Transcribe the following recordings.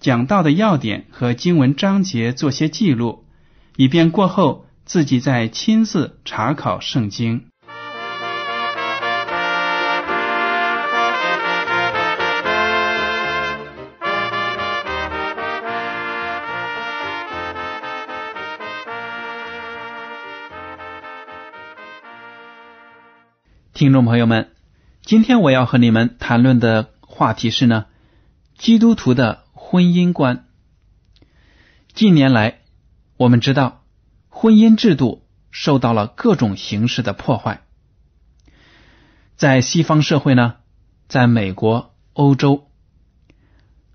讲到的要点和经文章节做些记录，以便过后自己再亲自查考圣经。听众朋友们，今天我要和你们谈论的话题是呢，基督徒的婚姻观。近年来，我们知道婚姻制度受到了各种形式的破坏。在西方社会呢，在美国、欧洲，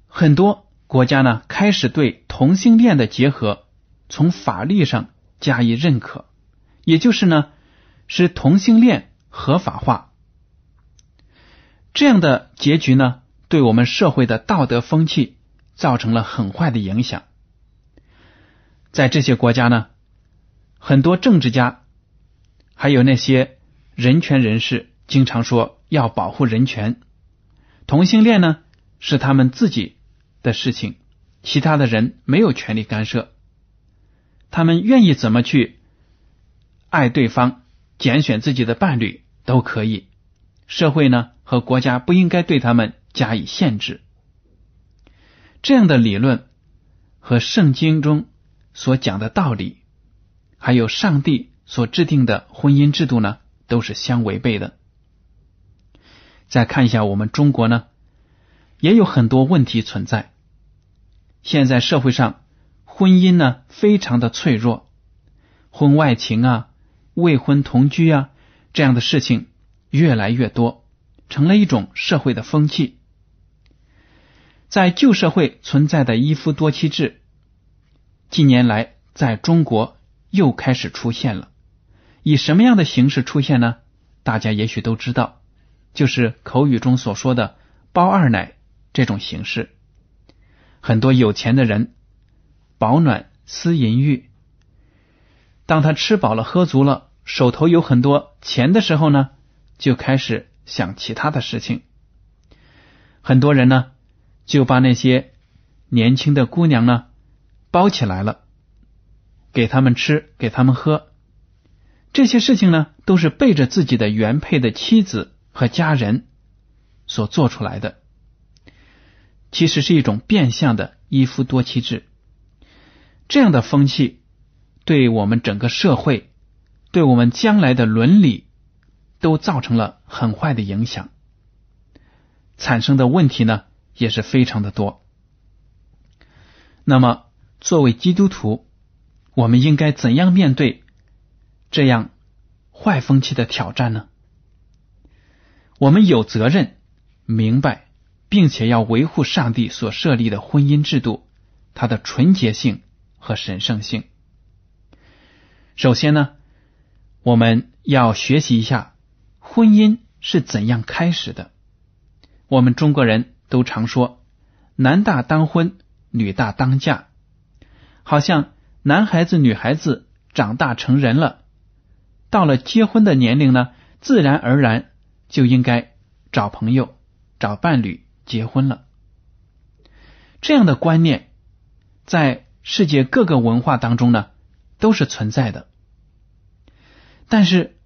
很多国家呢开始对同性恋的结合从法律上加以认可，也就是呢，使同性恋合法化。这样的结局呢，对我们社会的道德风气造成了很坏的影响。在这些国家呢，很多政治家还有那些人权人士经常说要保护人权，同性恋呢是他们自己的事情，其他的人没有权利干涉，他们愿意怎么去爱对方，拣选自己的伴侣都可以，社会呢和国家不应该对他们加以限制。这样的理论和圣经中所讲的道理，还有上帝所制定的婚姻制度呢，都是相违背的。再看一下我们中国呢，也有很多问题存在。现在社会上婚姻呢非常的脆弱，婚外情啊、未婚同居啊，这样的事情越来越多，成了一种社会的风气。在旧社会存在的一夫多妻制，近年来在中国又开始出现了。以什么样的形式出现呢？大家也许都知道，就是口语中所说的包二奶这种形式。很多有钱的人饱暖思淫欲，当他吃饱了喝足了，手头有很多钱的时候呢，就开始想其他的事情。很多人呢就把那些年轻的姑娘呢包起来了，给他们吃，给他们喝。这些事情呢都是背着自己的原配的妻子和家人所做出来的，其实是一种变相的一夫多妻制。这样的风气对我们整个社会，对我们将来的伦理都造成了很坏的影响，产生的问题呢也是非常的多。那么作为基督徒，我们应该怎样面对这样坏风气的挑战呢？我们有责任明白并且要维护上帝所设立的婚姻制度，它的纯洁性和神圣性。首先呢，我们要学习一下婚姻是怎样开始的。我们中国人都常说男大当婚，女大当嫁，好像男孩子女孩子长大成人了，到了结婚的年龄呢，自然而然就应该找朋友找伴侣结婚了。这样的观念在世界各个文化当中呢都是存在的，但是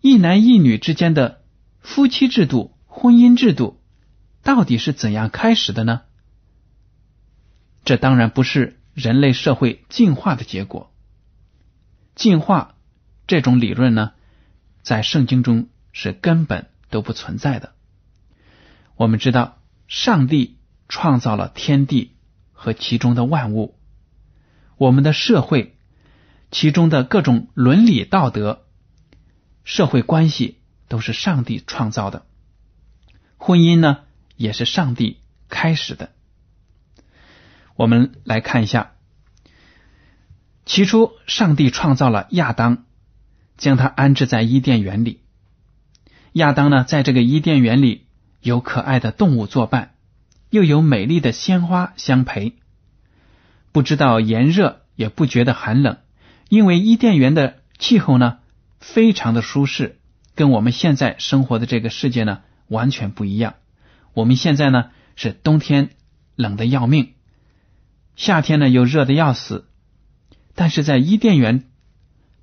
一男一女之间的夫妻制度、婚姻制度到底是怎样开始的呢？这当然不是人类社会进化的结果。进化这种理论呢，在圣经中是根本都不存在的。我们知道，上帝创造了天地和其中的万物，我们的社会，其中的各种伦理道德、社会关系都是上帝创造的。婚姻呢，也是上帝开始的。我们来看一下，起初上帝创造了亚当，将他安置在伊甸园里。亚当呢，在这个伊甸园里有可爱的动物作伴，又有美丽的鲜花相陪，不知道炎热，也不觉得寒冷，因为伊甸园的气候呢非常的舒适，跟我们现在生活的这个世界呢完全不一样。我们现在呢是冬天冷得要命，夏天呢又热得要死，但是在伊甸园，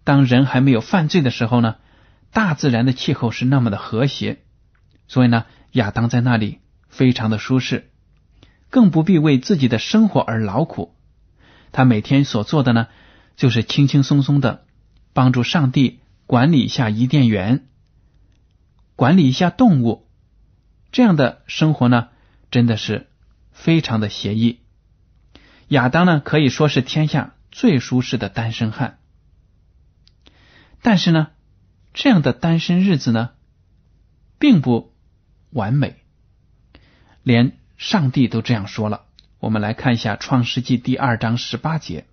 当人还没有犯罪的时候呢，大自然的气候是那么的和谐，所以呢亚当在那里非常的舒适，更不必为自己的生活而劳苦。他每天所做的呢就是轻轻松松的帮助上帝管理一下伊甸园，管理一下动物，这样的生活呢真的是非常的惬意。亚当呢可以说是天下最舒适的单身汉。但是呢，这样的单身日子呢并不完美，连上帝都这样说了。我们来看一下创世纪第2章18节，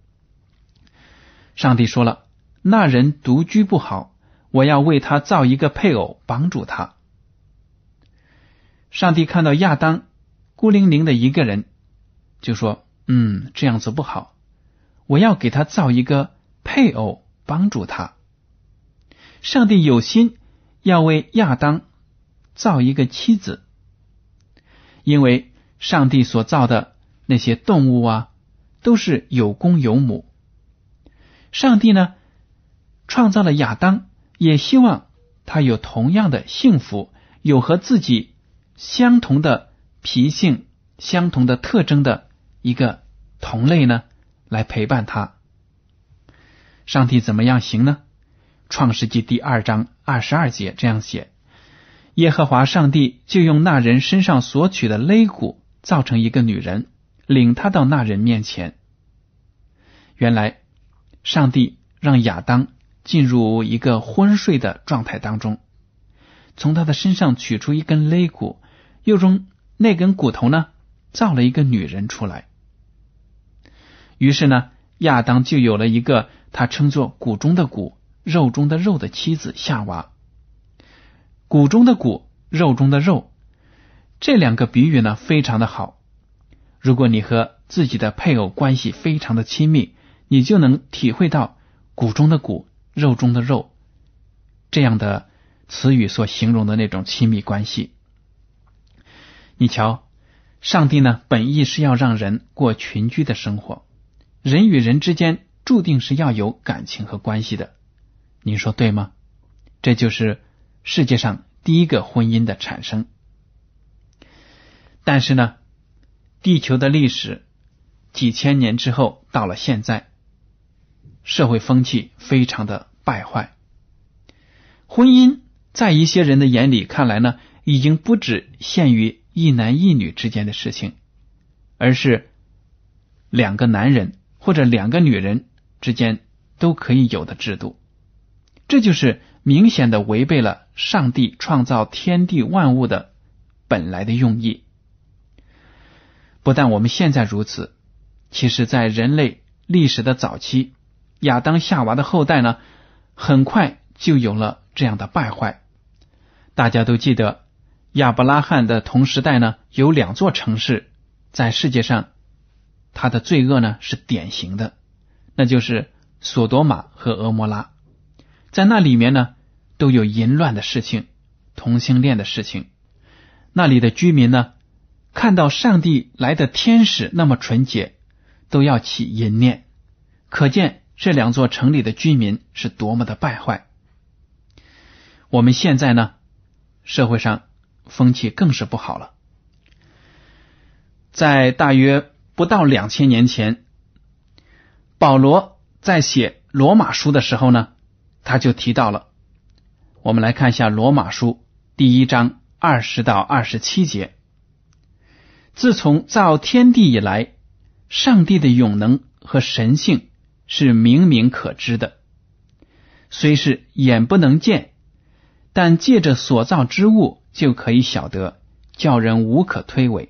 上帝说了，那人独居不好，我要为他造一个配偶帮助他。上帝看到亚当孤零零的一个人，就说这样子不好，我要给他造一个配偶帮助他。上帝有心要为亚当造一个妻子，因为上帝所造的那些动物啊都是有公有母，上帝呢创造了亚当，也希望他有同样的幸福，有和自己相同的脾性、相同的特征的一个同类呢来陪伴他。上帝怎么样行呢？创世纪第2章22节这样写，耶和华上帝就用那人身上所取的肋骨造成一个女人，领她到那人面前。原来上帝让亚当进入一个昏睡的状态当中，从他的身上取出一根肋骨，又从那根骨头呢造了一个女人出来。于是呢亚当就有了一个他称作骨中的骨、肉中的肉的妻子夏娃。骨中的骨、肉中的肉，这两个比喻呢非常的好。如果你和自己的配偶关系非常的亲密，你就能体会到骨中的骨、肉中的肉这样的词语所形容的那种亲密关系。你瞧，上帝呢本意是要让人过群居的生活，人与人之间注定是要有感情和关系的，你说对吗？这就是世界上第一个婚姻的产生。但是呢，地球的历史几千年之后到了现在，社会风气非常的败坏，婚姻在一些人的眼里看来呢，已经不只限于一男一女之间的事情，而是两个男人或者两个女人之间都可以有的制度。这就是明显的违背了上帝创造天地万物的本来的用意。不但我们现在如此，其实在人类历史的早期，亚当夏娃的后代呢很快就有了这样的败坏。大家都记得亚伯拉罕的同时代呢有2座城市在世界上他的罪恶呢是典型的，那就是索多玛和俄摩拉。在那里面呢都有淫乱的事情、同性恋的事情。那里的居民呢看到上帝来的天使那么纯洁，都要起淫念，可见这2座城里的居民是多么的败坏。我们现在呢社会上风气更是不好了。在大约不到2000年前，保罗在写罗马书的时候呢，他就提到了。我们来看一下罗马书第1章20到27节。自从造天地以来，上帝的永能和神性是明明可知的，虽是眼不能见，但借着所造之物就可以晓得，叫人无可推诿。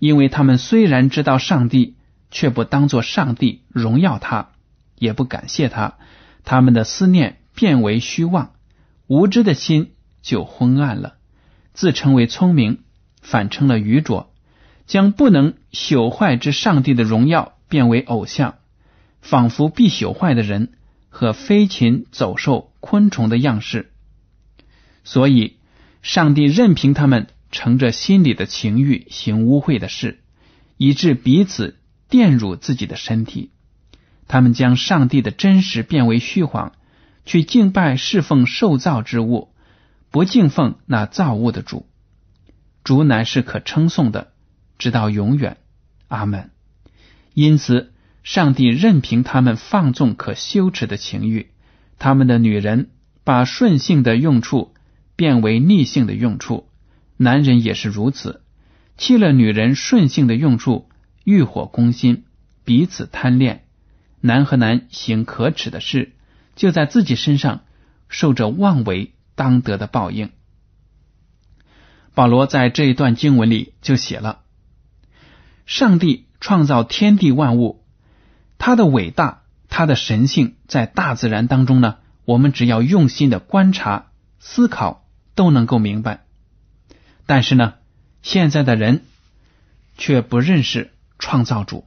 因为他们虽然知道上帝，却不当作上帝荣耀他，也不感谢他，他们的思念变为虚妄，无知的心就昏暗了，自称为聪明，反称了愚拙，将不能朽坏之上帝的荣耀变为偶像，仿佛必朽坏的人和飞禽走兽昆虫的样式。所以上帝任凭他们乘着心里的情欲行污秽的事，以致彼此玷辱自己的身体。他们将上帝的真实变为虚谎，去敬拜侍奉受造之物，不敬奉那造物的主。主乃是可称颂的，直到永远。阿们。因此上帝任凭他们放纵可羞耻的情欲，他们的女人把顺性的用处变为逆性的用处，男人也是如此，弃了女人顺性的用处，欲火攻心，彼此贪恋，男和男行可耻的事，就在自己身上受着妄为当得的报应。保罗在这一段经文里就写了，上帝创造天地万物，他的伟大，他的神性，在大自然当中呢，我们只要用心的观察思考都能够明白。但是呢，现在的人却不认识创造主，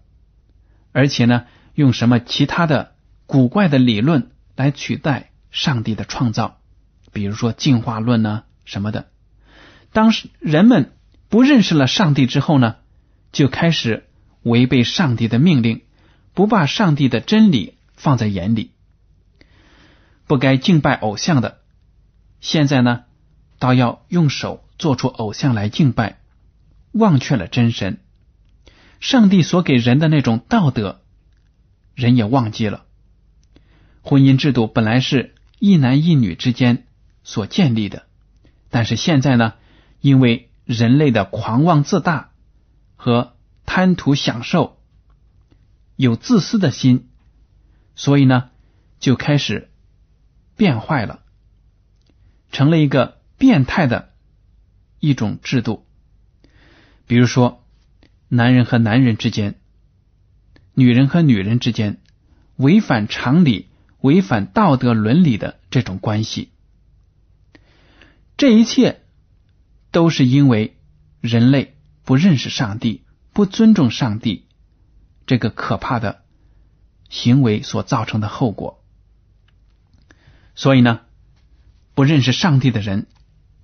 而且呢用什么其他的古怪的理论来取代上帝的创造，比如说进化论呢什么的。当人们不认识了上帝之后呢，就开始违背上帝的命令，不把上帝的真理放在眼里。不该敬拜偶像的，现在呢倒要用手做出偶像来敬拜，忘却了真神。上帝所给人的那种道德，人也忘记了。婚姻制度本来是一男一女之间所建立的，但是现在呢，因为人类的狂妄自大和贪图享受，有自私的心，所以呢就开始变坏了，成了一个变态的一种制度。比如说男人和男人之间，女人和女人之间，违反常理违反道德伦理的这种关系。这一切都是因为人类不认识上帝，不尊重上帝这个可怕的行为所造成的后果。所以呢，不认识上帝的人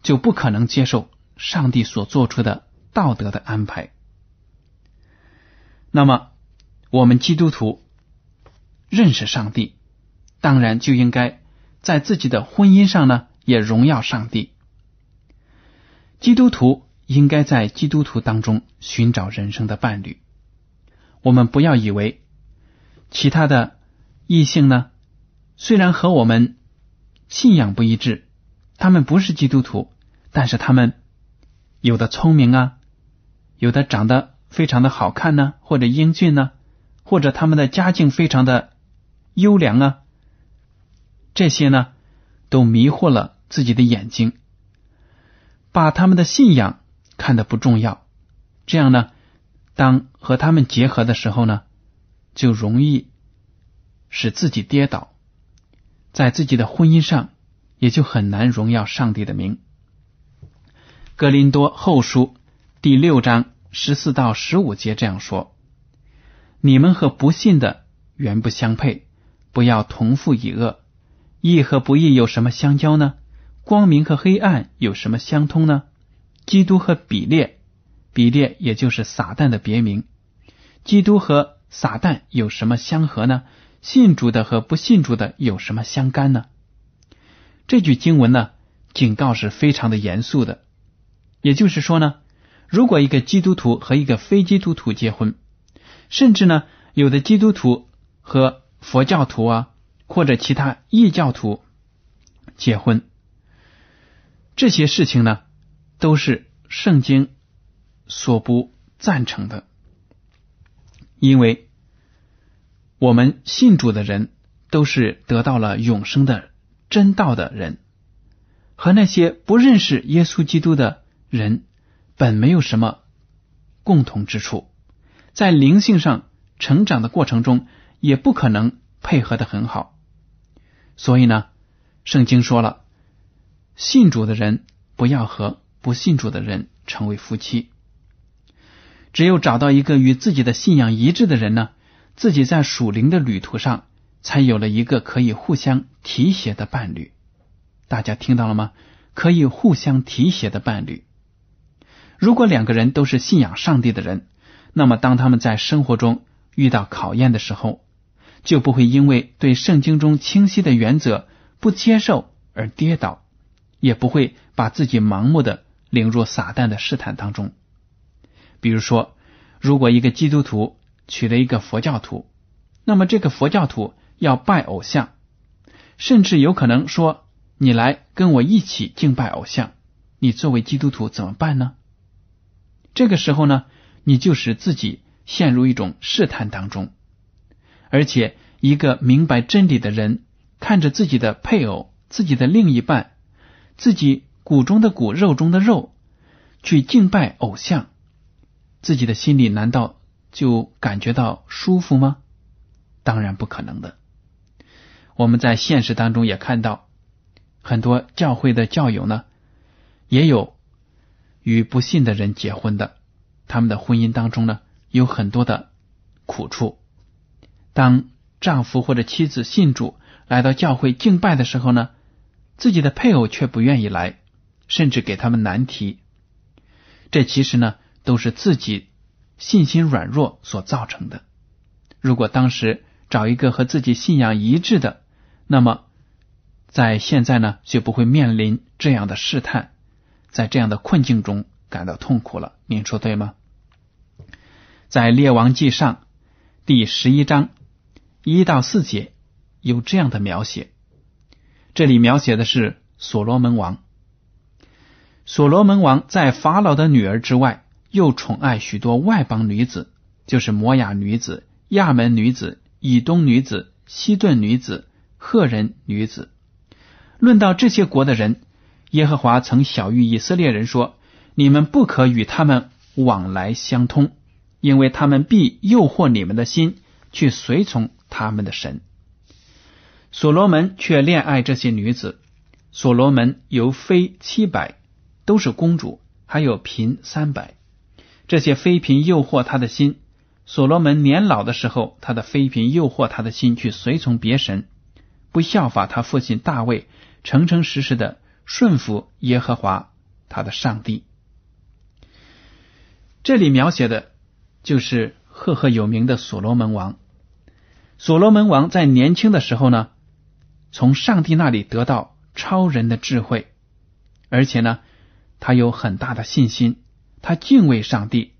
就不可能接受上帝所做出的道德的安排。那么我们基督徒认识上帝，当然就应该在自己的婚姻上呢也荣耀上帝。基督徒应该在基督徒当中寻找人生的伴侣。我们不要以为其他的异性呢，虽然和我们信仰不一致，他们不是基督徒，但是他们有的聪明啊，有的长得非常的好看呢，或者英俊呢，或者他们的家境非常的优良啊，这些呢都迷惑了自己的眼睛，把他们的信仰看得不重要。这样呢，当和他们结合的时候呢，就容易使自己跌倒，在自己的婚姻上也就很难荣耀上帝的名。哥林多后书第6章14到15节这样说，你们和不信的原不相配，不要同父一恶。义和不义有什么相交呢？光明和黑暗有什么相通呢？基督和比列，比列也就是撒旦的别名，基督和撒旦有什么相合呢？信主的和不信主的有什么相干呢？这句经文呢，警告是非常的严肃的。也就是说呢，如果一个基督徒和一个非基督徒结婚，甚至呢，有的基督徒和佛教徒啊，或者其他异教徒结婚，这些事情呢，都是圣经所不赞成的。因为我们信主的人都是得到了永生的真道的人，和那些不认识耶稣基督的人本没有什么共同之处，在灵性上成长的过程中也不可能配合得很好。所以呢，圣经说了，信主的人不要和不信主的人成为夫妻。只有找到一个与自己的信仰一致的人呢，自己在属灵的旅途上才有了一个可以互相提携的伴侣。大家听到了吗？可以互相提携的伴侣。如果两个人都是信仰上帝的人，那么当他们在生活中遇到考验的时候，就不会因为对圣经中清晰的原则不接受而跌倒，也不会把自己盲目的领入撒旦的试探当中。比如说，如果一个基督徒娶了一个佛教徒，那么这个佛教徒要拜偶像，甚至有可能说，你来跟我一起敬拜偶像，你作为基督徒怎么办呢？这个时候呢，你就使自己陷入一种试探当中。而且一个明白真理的人，看着自己的配偶、自己的另一半、自己骨中的骨、肉中的肉去敬拜偶像，自己的心里难道就感觉到舒服吗？当然不可能的。我们在现实当中也看到，很多教会的教友呢，也有与不信的人结婚的，他们的婚姻当中呢，有很多的苦处。当丈夫或者妻子信主来到教会敬拜的时候呢，自己的配偶却不愿意来，甚至给他们难题。这其实呢，都是自己信心软弱所造成的。如果当时找一个和自己信仰一致的，那么在现在呢，就不会面临这样的试探，在这样的困境中感到痛苦了。您说对吗？在《列王纪上》第11章1到4节有这样的描写，这里描写的是所罗门王。所罗门王在法老的女儿之外，又宠爱许多外邦女子，就是摩雅女子、亚门女子、以东女子、西顿女子、赫人女子。论到这些国的人，耶和华曾晓谕以色列人说，你们不可与他们往来相通，因为他们必诱惑你们的心去随从他们的神。所罗门却恋爱这些女子。所罗门有妃700，都是公主，还有嫔300。这些妃嫔诱惑他的心，所罗门年老的时候，他的妃嫔诱惑他的心去随从别神，不效法他父亲大卫，诚诚实实的顺服耶和华他的上帝。这里描写的就是赫赫有名的所罗门王。所罗门王在年轻的时候呢，从上帝那里得到超人的智慧，而且呢，他有很大的信心，他敬畏上帝。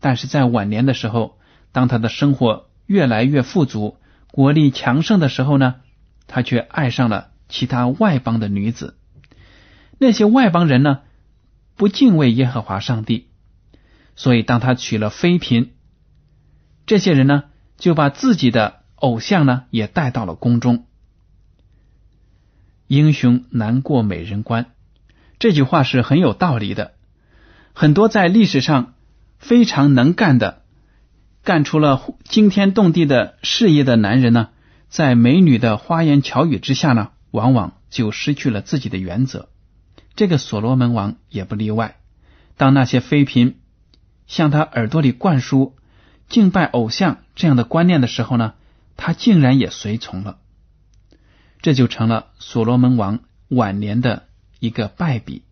但是在晚年的时候，当他的生活越来越富足，国力强盛的时候呢，他却爱上了其他外邦的女子。那些外邦人呢，不敬畏耶和华上帝，所以当他娶了妃嫔，这些人呢，就把自己的偶像呢也带到了宫中。英雄难过美人关，这句话是很有道理的。很多在历史上非常能干的，干出了惊天动地的事业的男人呢，在美女的花言巧语之下呢，往往就失去了自己的原则。这个所罗门王也不例外。当那些妃嫔向他耳朵里灌输敬拜偶像这样的观念的时候呢，他竟然也随从了。这就成了所罗门王晚年的一个败笔，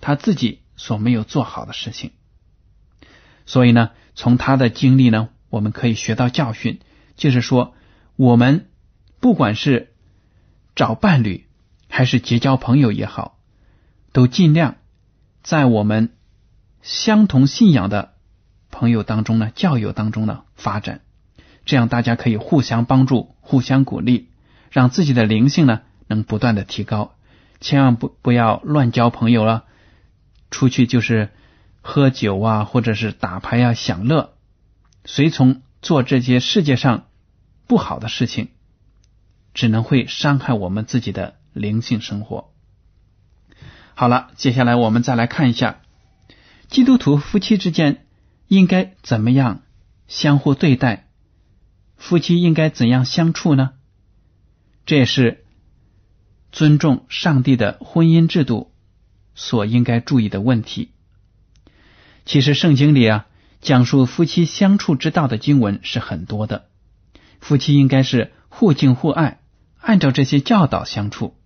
他自己所没有做好的事情。所以呢，从他的经历呢，我们可以学到教训，就是说，我们不管是找伴侣还是结交朋友也好，都尽量在我们相同信仰的朋友当中呢、教友当中呢发展，这样大家可以互相帮助、互相鼓励，让自己的灵性呢能不断的提高。千万不要乱交朋友了，出去就是喝酒啊，或者是打牌啊、享乐，随从做这些世界上不好的事情，只能会伤害我们自己的灵性生活。好了，接下来我们再来看一下基督徒夫妻之间应该怎么样相互对待，夫妻应该怎样相处呢？这也是尊重上帝的婚姻制度所应该注意的问题。其实圣经里啊，讲述夫妻相处之道的经文是很多的，夫妻应该是互敬互爱，按照这些教导相处。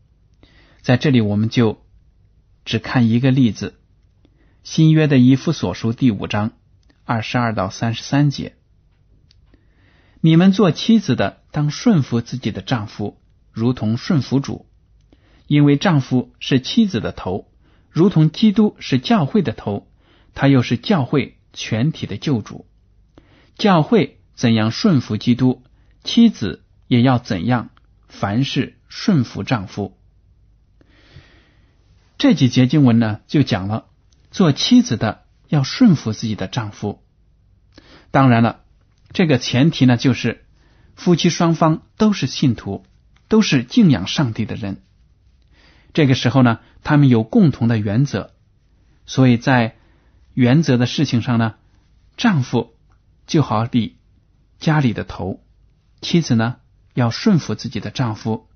在这里我们就只看一个例子，新约的以弗所书第5章22到33节，你们做妻子的当顺服自己的丈夫，如同顺服主，因为丈夫是妻子的头，如同基督是教会的头，他又是教会全体的救主。教会怎样顺服基督，妻子也要怎样凡事顺服丈夫。这几节经文呢就讲了做妻子的要顺服自己的丈夫，当然了，这个前提呢就是夫妻双方都是信徒，都是敬仰上帝的人。这个时候呢，他们有共同的原则，所以在原则的事情上呢，丈夫就好比家里的头，妻子呢要顺服自己的丈夫，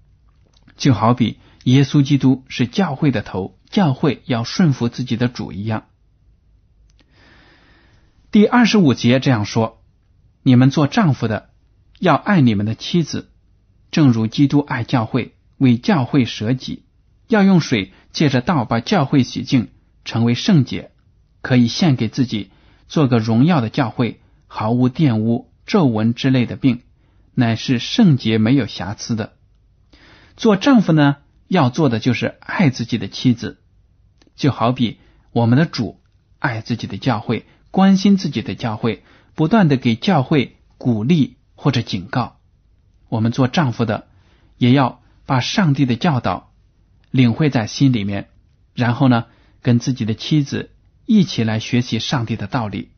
就好比耶稣基督是教会的头，教会要顺服自己的主一样。第25节这样说，你们做丈夫的要爱你们的妻子，正如基督爱教会，为教会舍己，要用水借着道把教会洗净，成为圣洁，可以献给自己，做个荣耀的教会，毫无玷污、皱纹之类的病，乃是圣洁没有瑕疵的。做丈夫呢要做的就是爱自己的妻子，就好比我们的主爱自己的教会，关心自己的教会，不断的给教会鼓励或者警告。我们做丈夫的也要把上帝的教导领会在心里面，然后呢跟自己的妻子一起来学习上帝的道理。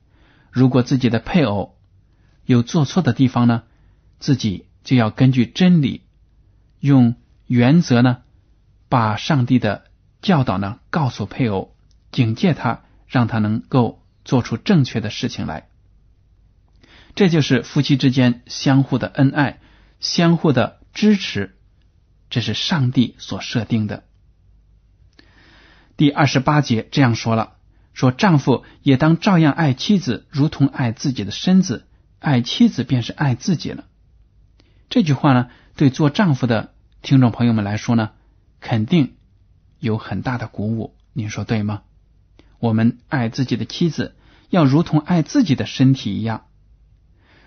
如果自己的配偶有做错的地方呢，自己就要根据真理，用原则呢把上帝的教导呢告诉配偶，警戒他，让他能够做出正确的事情来。这就是夫妻之间相互的恩爱，相互的支持，这是上帝所设定的。第28节这样说了，说丈夫也当照样爱妻子，如同爱自己的身子，爱妻子便是爱自己了。这句话呢对做丈夫的听众朋友们来说呢，肯定有很大的鼓舞，您说对吗？我们爱自己的妻子，要如同爱自己的身体一样。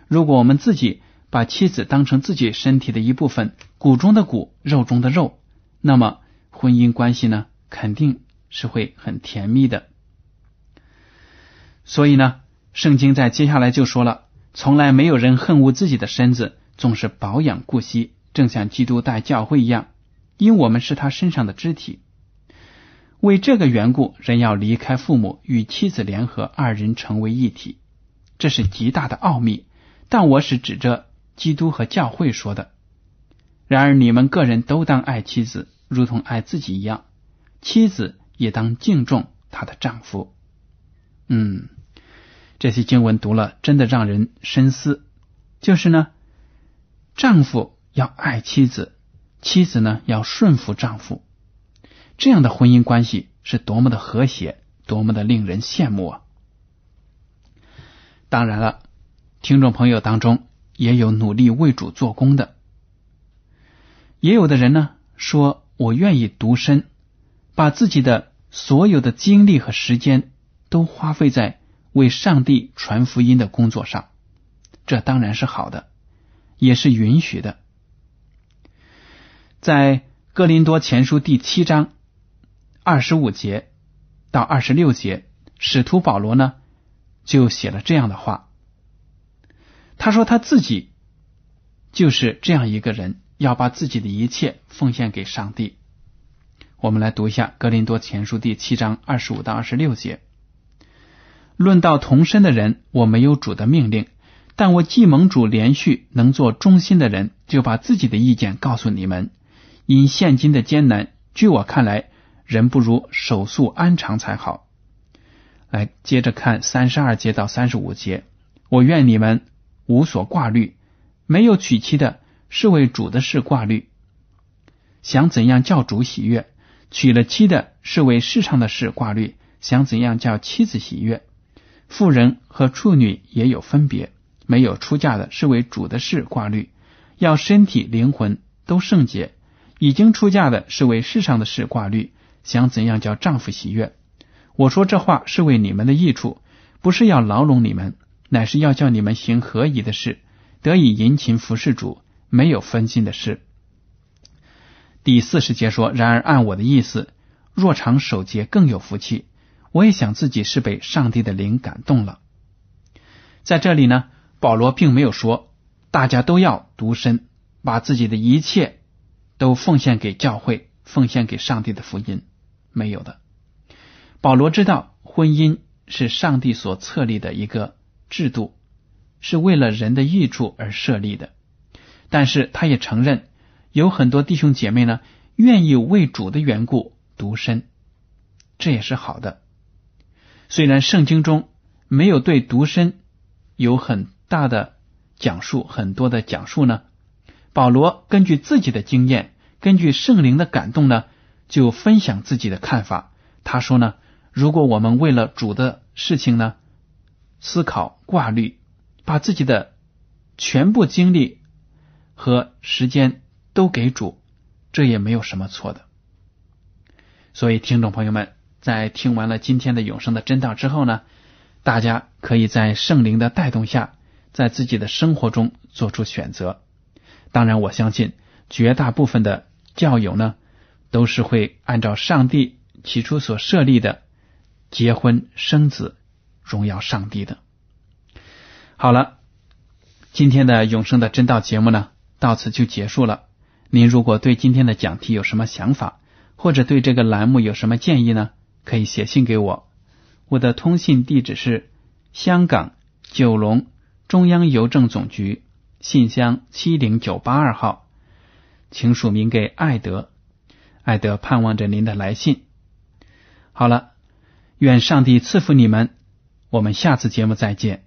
如果我们自己把妻子当成自己身体的一部分，骨中的骨，肉中的肉，那么婚姻关系呢，肯定是会很甜蜜的。所以呢，圣经在接下来就说了，从来没有人恨恶自己的身子，总是保养顾惜，正像基督待教会一样，因我们是他身上的肢体。为这个缘故，人要离开父母，与妻子联合，二人成为一体。这是极大的奥秘，但我是指着基督和教会说的。然而你们个人都当爱妻子，如同爱自己一样，妻子也当敬重她的丈夫。这些经文读了真的让人深思，就是呢，丈夫要爱妻子，妻子呢要顺服丈夫，这样的婚姻关系是多么的和谐，多么的令人羡慕啊！当然了，听众朋友当中也有努力为主做工的，也有的人呢说我愿意独身，把自己的所有的精力和时间都花费在为上帝传福音的工作上，这当然是好的，也是允许的。在哥林多前书第7章25节到26节，使徒保罗呢就写了这样的话。他说他自己就是这样一个人，要把自己的一切奉献给上帝。我们来读一下《格林多前书》第7章25到26节。论到童身的人，我没有主的命令，但我既蒙主连续能做忠心的人，就把自己的意见告诉你们。因现今的艰难，据我看来，人不如手速安常才好。来，接着看32节到35节。我愿你们无所挂虑，没有娶妻的是为主的事挂虑，想怎样叫主喜悦；娶了妻的是为世上的事挂虑，想怎样叫妻子喜悦。妇人和处女也有分别，没有出嫁的是为主的事挂虑，要身体灵魂都圣洁；已经出嫁的是为世上的事挂虑，想怎样叫丈夫喜悦。我说这话是为你们的益处，不是要牢笼你们，乃是要叫你们行合宜的事，得以殷勤服侍主，没有分心的事。第40节说，然而按我的意思，若常守节更有福气。我也想自己是被上帝的灵感动了。在这里呢，保罗并没有说大家都要独身，把自己的一切都奉献给教会，奉献给上帝的福音，没有的。保罗知道婚姻是上帝所设立的一个制度，是为了人的益处而设立的，但是他也承认有很多弟兄姐妹呢，愿意为主的缘故独身，这也是好的。虽然圣经中没有对独身有很大的讲述，很多的讲述呢，保罗根据自己的经验，根据圣灵的感动呢，就分享自己的看法。他说呢，如果我们为了主的事情呢，思考挂虑，把自己的全部精力和时间都给主，这也没有什么错的。所以听众朋友们，在听完了今天的永生的真道之后呢，大家可以在圣灵的带动下，在自己的生活中做出选择。当然我相信绝大部分的教友呢，都是会按照上帝起初所设立的结婚生子，荣耀上帝的。好了，今天的永生的真道节目呢，到此就结束了。您如果对今天的讲题有什么想法，或者对这个栏目有什么建议呢，可以写信给我，我的通信地址是香港九龙中央邮政总局信箱70982号，请署名给艾德。艾德盼望着您的来信。好了，愿上帝赐福你们，我们下次节目再见。